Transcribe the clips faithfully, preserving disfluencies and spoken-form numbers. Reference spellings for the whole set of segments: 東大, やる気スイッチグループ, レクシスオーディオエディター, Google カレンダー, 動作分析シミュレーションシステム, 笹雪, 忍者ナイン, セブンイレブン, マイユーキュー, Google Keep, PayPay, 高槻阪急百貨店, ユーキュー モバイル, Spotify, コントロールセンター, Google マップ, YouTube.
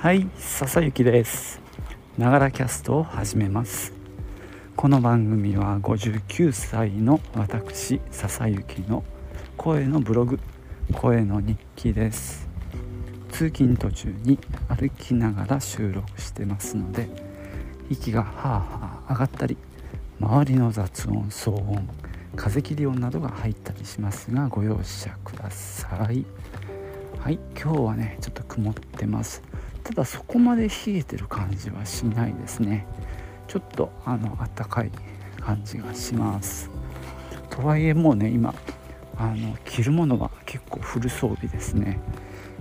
はい、笹雪です。ながらキャストを始めます。この番組はごじゅうきゅうさいの私笹雪の声のブログ、声の日記です。通勤途中に歩きながら収録してますので、息がはあはあ上がったり、周りの雑音、騒音、風切り音などが入ったりしますが、ご容赦ください。はい、今日はねちょっと曇ってます。ただそこまで冷えてる感じはしないですね。ちょっとあの暖かい感じがします。とはいえもうね、今あの着るものが結構フル装備ですね。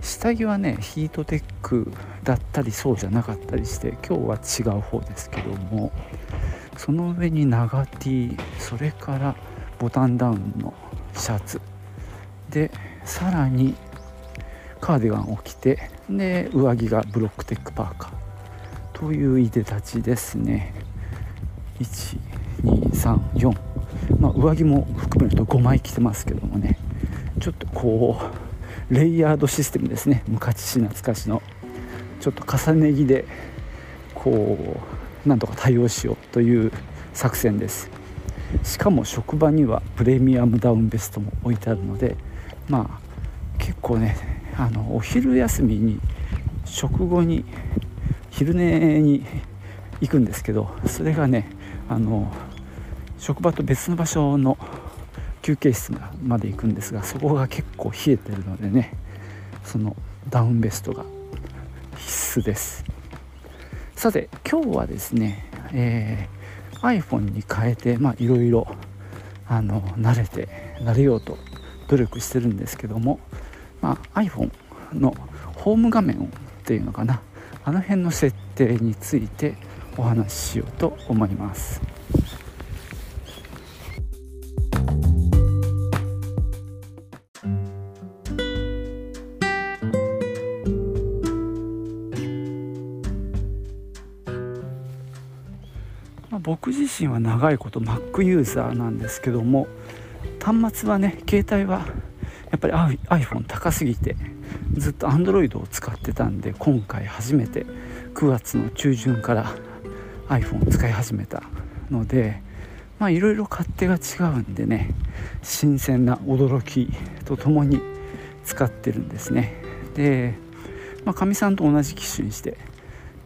下着はねヒートテックだったりそうじゃなかったりして、今日は違う方ですけども、その上に長 T、 それからボタンダウンのシャツで、さらにカーディガンを着て、で上着がブロックテックパーカーといういでたちですね。いち、に、さん、よん、まあ、上着も含めるとごまい着てますけどもね、ちょっとこうレイヤードシステムですね。昔懐かしのちょっと重ね着でこうなんとか対応しようという作戦です。しかも職場にはプレミアムダウンベストも置いてあるので、まあ結構ね、あのお昼休みに食後に昼寝に行くんですけど、それがねあの職場と別の場所の休憩室まで行くんですが、そこが結構冷えてるのでね、そのダウンベストが必須です。さて今日はですね、えー、iPhone に変えて、まあいろいろあの慣れて慣れようと努力してるんですけども、まあ、iPhone のホーム画面っていうのかな、あの辺の設定についてお話ししようと思います。まあ、僕自身は長いこと Mac ユーザーなんですけども、端末はね、携帯はやっぱり iPhone 高すぎてずっと Android を使ってたんで、今回初めてくがつの中旬から iPhone を使い始めたので、まあいろいろ勝手が違うんでね、新鮮な驚きとともに使ってるんですね。で、まあ、かみさんと同じ機種にして、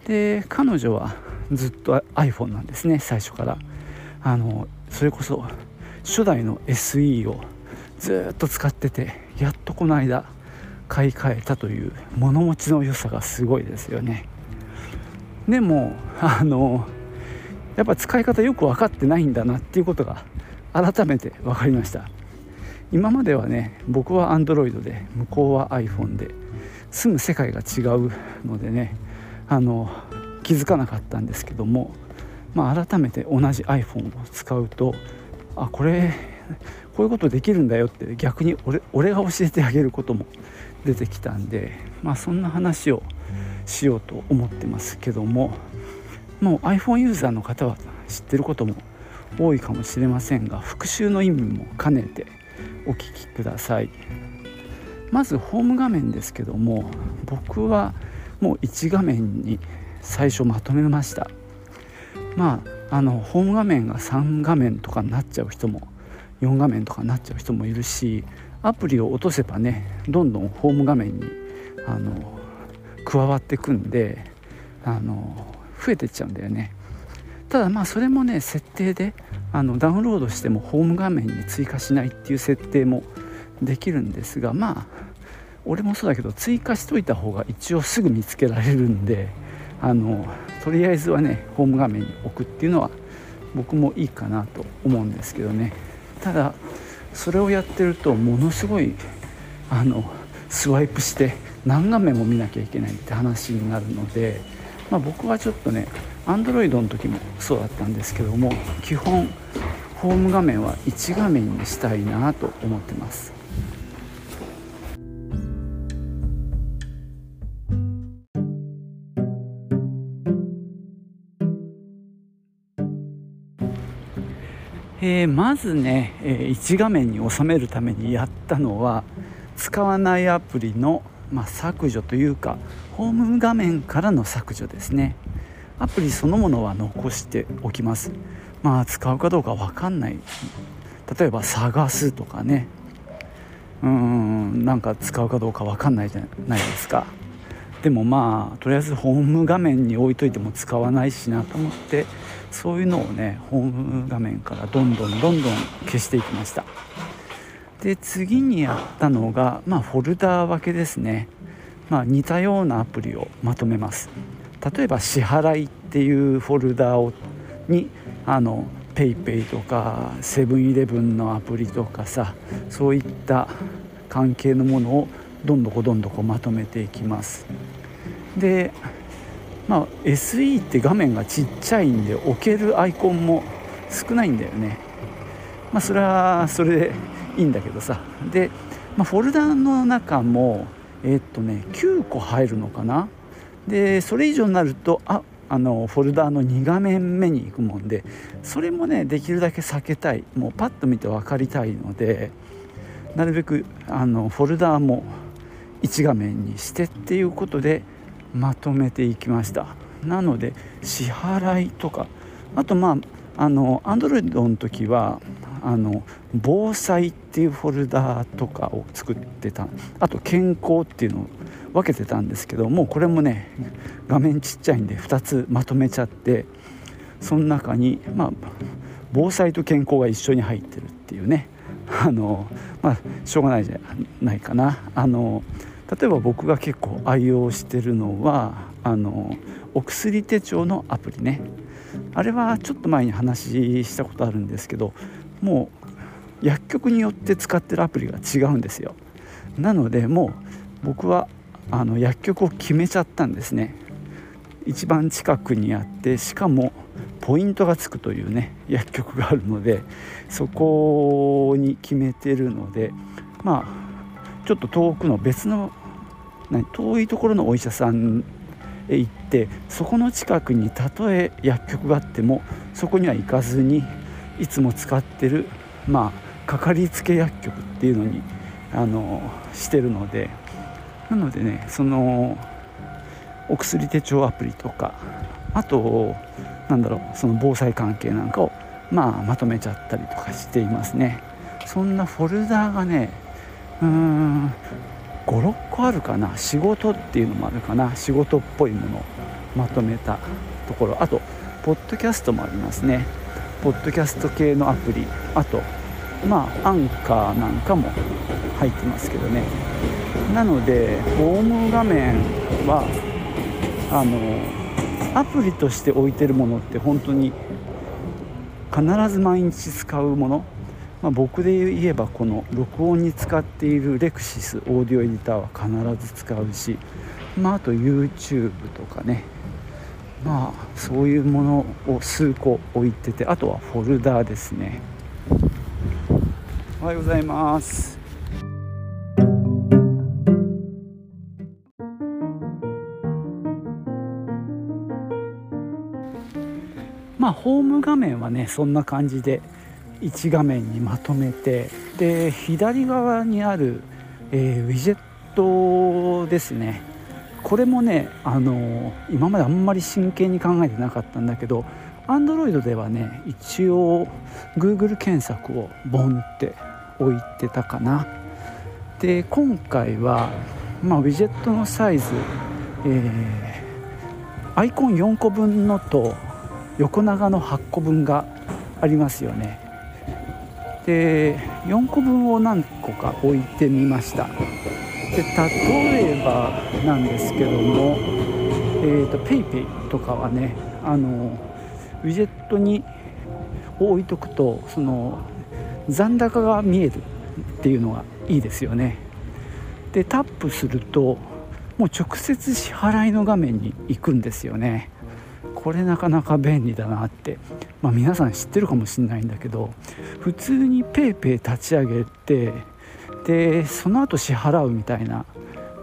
で彼女はずっと iPhone なんですね、最初から。あのそれこそ初代の エスイー をずっと使ってて、やっとこの間買い替えたという物持ちの良さがすごいですよね。でもあのやっぱ使い方よく分かってないんだなっていうことが改めて分かりました。今まではね、僕は Android で向こうは iPhone で住む世界が違うのでね、あの気づかなかったんですけども、まあ、改めて同じ iPhone を使うと、あ、これこういうことできるんだよって逆に 俺, 俺が教えてあげることも出てきたんで、まあそんな話をしようと思ってますけども、もう iPhone ユーザーの方は知ってることも多いかもしれませんが、復習の意味も兼ねてお聞きください。まずホーム画面ですけども、僕はもういち画面に最初まとめました。まああのホーム画面がさん画面とかになっちゃう人もよん画面とかになっちゃう人もいるし、アプリを落とせばね、どんどんホーム画面にあの加わってくんで、あの増えてっちゃうんだよね。ただまあそれもね、設定であのダウンロードしてもホーム画面に追加しないっていう設定もできるんですが、まあ俺もそうだけど追加しといた方が一応すぐ見つけられるんで、あのとりあえずはねホーム画面に置くっていうのは僕もいいかなと思うんですけどね。ただそれをやってるとものすごいあのスワイプして何画面も見なきゃいけないって話になるので、まあ、僕はちょっとね Android の時もそうだったんですけども、基本ホーム画面はいち画面にしたいなと思ってます。えー、まずね、えー、いち画面に収めるためにやったのは、使わないアプリのまあ、削除というかホーム画面からの削除ですね。アプリそのものは残しておきます。まあ使うかどうか分かんない、例えば探すとかね、うーんなんか使うかどうか分かんないじゃないですか。でもまあとりあえずホーム画面に置いといても使わないしなと思って、そういうのをねホーム画面からどんどんどんどん消していきました。で次にやったのが、まあ、フォルダー分けですね、まあ、似たようなアプリをまとめます。例えば支払いっていうフォルダーをにあの PayPay とかセブンイレブンのアプリとかさ、そういった関係のものをどんどこどんどこまとめていきます。で、まあ、エスイー って画面がちっちゃいんで置けるアイコンも少ないんだよね。まあそれはそれでいいんだけどさ。で、まあ、フォルダの中もえー、っとねきゅうこ入るのかな。でそれ以上になるとああのフォルダのに画面目に行くもんで、それもねできるだけ避けたい、もうパッと見て分かりたいので、なるべくあのフォルダもいち画面にしてっていうことでまとめていきました。なので支払いとか、あとまああの Android の時はあの防災っていうフォルダとかを作ってた、あと健康っていうのを分けてたんですけど、もうこれもね画面ちっちゃいんでふたつまとめちゃって、その中に、まあ、防災と健康が一緒に入ってるっていうね、あのまあしょうがないじゃないかな。あの例えば僕が結構愛用してるのはあのお薬手帳のアプリね。あれはちょっと前に話したことあるんですけど、もう薬局によって使ってるアプリが違うんですよ。なのでもう僕はあの薬局を決めちゃったんですね。一番近くにあって、しかもポイントがつくというね薬局があるので、そこに決めてるので、まあちょっと遠くの別の遠いところのお医者さんへ行って、そこの近くにたとえ薬局があってもそこには行かずに、いつも使ってるまあかかりつけ薬局っていうのにあのしてるので、なのでねそのお薬手帳アプリとか、あとなんだろうその防災関係なんかを、まあ、まとめちゃったりとかしていますね。そんなフォルダーがねうーんごろっこあるかな。仕事っていうのもあるかな。仕事っぽいものをまとめたところ、あとポッドキャストもありますね。ポッドキャスト系のアプリ、あとまあアンカーなんかも入ってますけどね。なのでホーム画面はあのアプリとして置いてるものって本当に必ず毎日使うもの、まあ、僕で言えばこの録音に使っているレクシスオーディオエディターは必ず使うし、まあ、あと YouTube とかね、まあそういうものを数個置いてて、あとはフォルダーですね。おはようございます。まあ、ホーム画面はねそんな感じでいち画面にまとめて、で左側にある、えー、ウィジェットですね。これもね、あのー、今まであんまり真剣に考えてなかったんだけど、 Android ではね一応 Google 検索をボンって置いてたかな。で今回は、まあ、ウィジェットのサイズ、えー、アイコンよんこぶんのと横長のはちこぶんがありますよね。でよんこぶんを何個か置いてみました。で例えばなんですけども、えーと、PayPay とかはねあのウィジェットに置いとくとその残高が見えるっていうのがいいですよね。でタップするともう直接支払いの画面に行くんですよね。これなかなか便利だなって、まあ、皆さん知ってるかもしれないんだけど、普通に PayPay 立ち上げて、でその後支払うみたいな、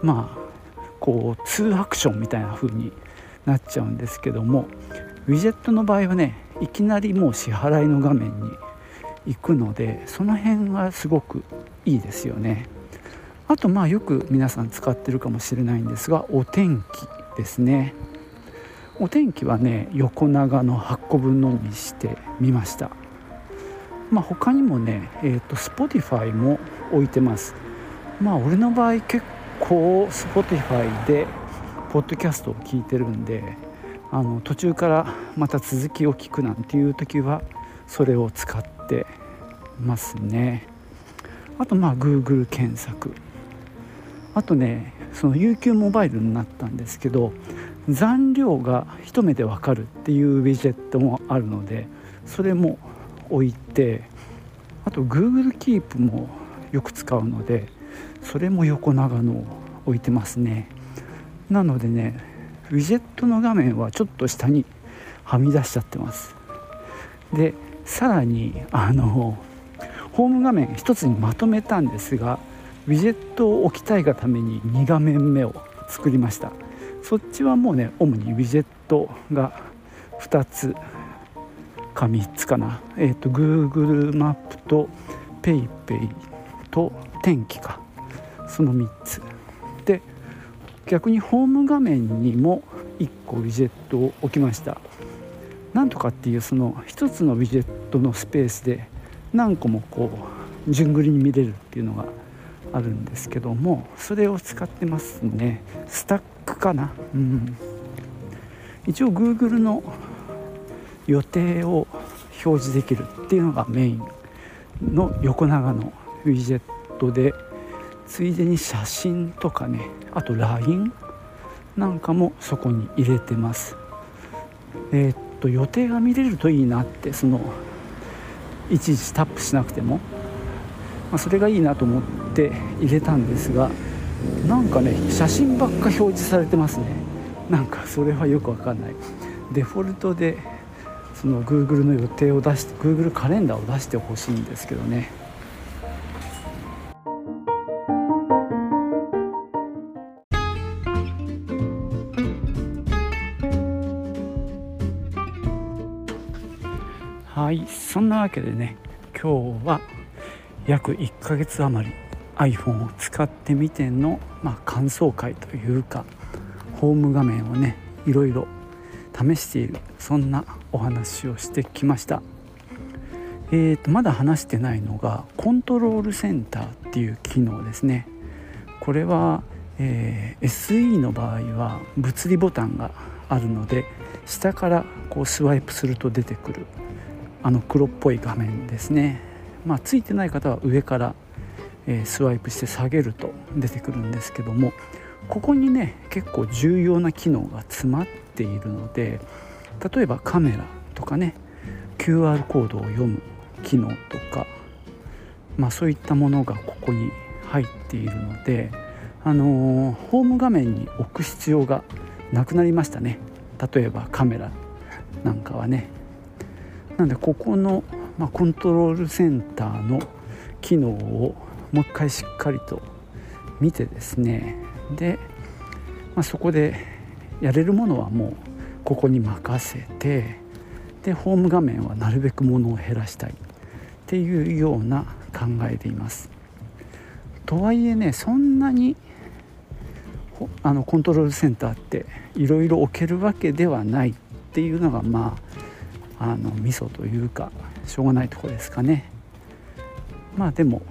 まあこうツーアクションみたいな風になっちゃうんですけども、ウィジェットの場合はねいきなりもう支払いの画面に行くので、その辺がすごくいいですよね。あとまあよく皆さん使ってるかもしれないんですが、お天気ですね。お天気はね、横長のはちこぶんのみしてみました。まあ、他にもね、えーと、Spotify も置いてます。まあ俺の場合結構 Spotify でポッドキャストを聞いてるんで、あの途中からまた続きを聞くなんていう時はそれを使ってますね。あとまあ Google 検索、あとねその ユーキュー モバイルになったんですけど、残量が一目でわかるっていうウィジェットもあるので、それも置いて、あと Google Keep もよく使うので、それも横長の置いてますね。なのでね、ウィジェットの画面はちょっと下にはみ出しちゃってます。でさらにあのホーム画面一つにまとめたんですが、ウィジェットを置きたいがためににがめんめを作りました。そっちはもうね、主にウィジェットがふたつかみっつかな、えーと Google マップと PayPay と天気か、そのみっつで、逆にホーム画面にもいっこウィジェットを置きました。なんとかっていう、そのひとつのウィジェットのスペースで何個もこう順繰りに見れるっていうのがあるんですけども、それを使ってますね。スタックかな、うん、一応 Google の予定を表示できるっていうのがメインの横長のウィジェットで、ついでに写真とかね、あと ライン なんかもそこに入れてます。えー、っと予定が見れるといいなって、そのいちいちタップしなくても、まあ、それがいいなと思って入れたんですが、なんかね写真ばっか表示されてますね。なんかそれはよくわかんない。デフォルトでその Google の予定を出して Google カレンダーを出してほしいんですけどね。はい、そんなわけでね、今日は約いっかげつ余り iPhone を使ってみての、まあ、感想会というか、ホーム画面をねいろいろ試している、そんなお話をしてきました。えーと、まだ話してないのがコントロールセンターっていう機能ですね。これは、えー、エスイー の場合は物理ボタンがあるので、下からこうスワイプすると出てくるあの黒っぽい画面ですね。まあ、ついてない方は上から、えー、スワイプして下げると出てくるんですけども、ここにね結構重要な機能が詰まっているので、例えばカメラとかね、 キューアール コードを読む機能とか、まあ、そういったものがここに入っているので、あのー、ホーム画面に置く必要がなくなりましたね。例えばカメラなんかはね。なのでここの、まあ、コントロールセンターの機能をもう一回しっかりと見てですね、で、まあ、そこでやれるものはもうここに任せて、でホーム画面はなるべくものを減らしたいっていうような考えでいます。とはいえね、そんなにあのコントロールセンターっていろいろ置けるわけではないっていうのが、まああのミソというかしょうがないところですかね。まあでも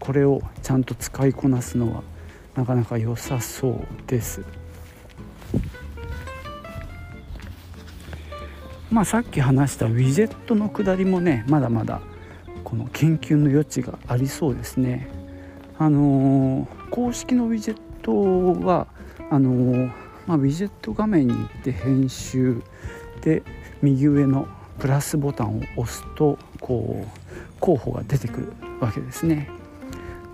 これをちゃんと使いこなすのはなかなか良さそうです。まあ、さっき話したウィジェットの下りもね、まだまだこの研究の余地がありそうですね。あのー、公式のウィジェットはあのーまあ、ウィジェット画面に行って編集で右上のプラスボタンを押すとこう候補が出てくるわけですね。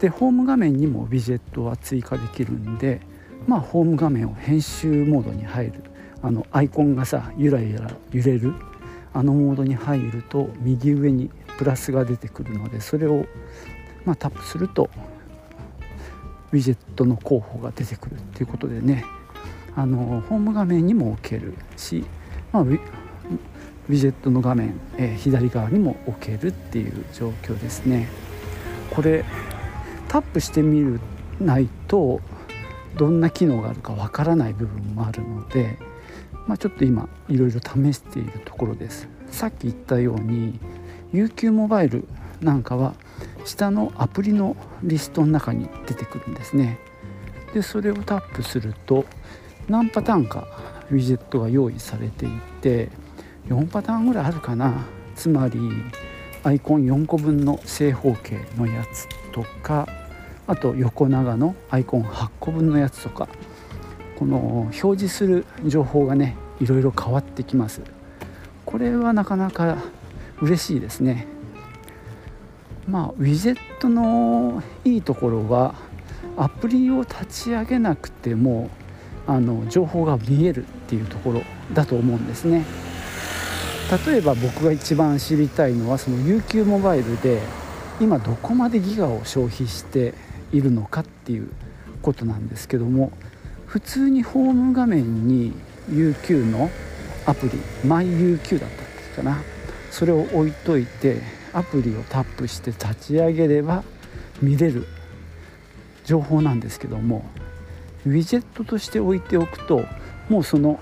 でホーム画面にもウィジェットは追加できるんで、まあ、ホーム画面を編集モードに入る、あのアイコンがさゆらゆら揺れるあのモードに入ると右上にプラスが出てくるので、それを、まあ、タップするとウィジェットの候補が出てくるっていうことでね、あのホーム画面にも置けるし、まあ、ウィ、ウィジェットの画面、えー、左側にも置けるっていう状況ですね。これタップしてみるないとどんな機能があるかわからない部分もあるので、まあ、ちょっと今いろいろ試しているところです。さっき言ったように ユーキュー モバイルなんかは下のアプリのリストの中に出てくるんですね。でそれをタップすると何パターンかウィジェットが用意されていて、よんパターンぐらいあるかな。つまりアイコンよんこぶんの正方形のやつとか、あと横長のアイコンはちこぶんのやつとか、この表示する情報がねいろいろ変わってきます。これはなかなか嬉しいですね。まあウィジェットのいいところはアプリを立ち上げなくてもあの情報が見えるっていうところだと思うんですね。例えば僕が一番知りたいのはその ユーキュー モバイルで今どこまでギガを消費しているのかっていうことなんですけども、普通にホーム画面に ユーキュー のアプリ マイユーキュー だったんですかな、それを置いといてアプリをタップして立ち上げれば見れる情報なんですけども、ウィジェットとして置いておくともうその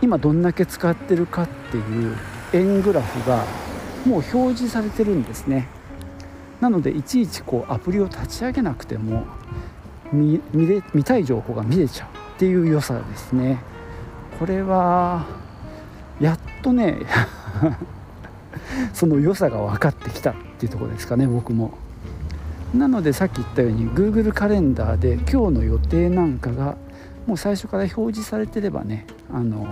今どんだけ使ってるかっていう円グラフがもう表示されてるんですね。なのでいちいちこうアプリを立ち上げなくても 見, 見, れ見たい情報が見れちゃうっていう良さですね。これはやっとねその良さが分かってきたっていうところですかね、僕も。なのでさっき言ったように Google カレンダーで今日の予定なんかがもう最初から表示されてればね、あの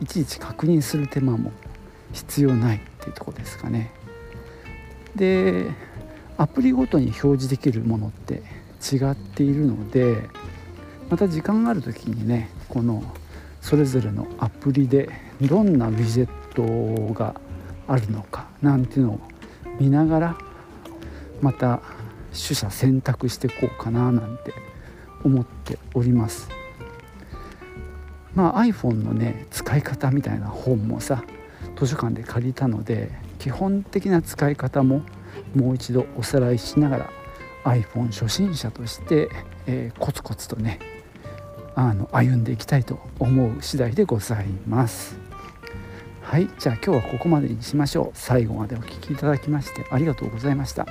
いちいち確認する手間も必要ないっていうところですかね。でアプリごとに表示できるものって違っているので、また時間があるときにねこのそれぞれのアプリでどんなウィジェットがあるのかなんていうのを見ながらまた取捨選択していこうかななんて思っております。まあ iPhone のね使い方みたいな本もさ図書館で借りたので、基本的な使い方ももう一度おさらいしながら iPhone 初心者として、えー、コツコツとねあの歩んでいきたいと思う次第でございます。はい、じゃあ今日はここまでにしましょう。最後までお聞きいただきましてありがとうございました。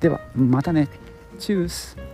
ではまたね。チュース。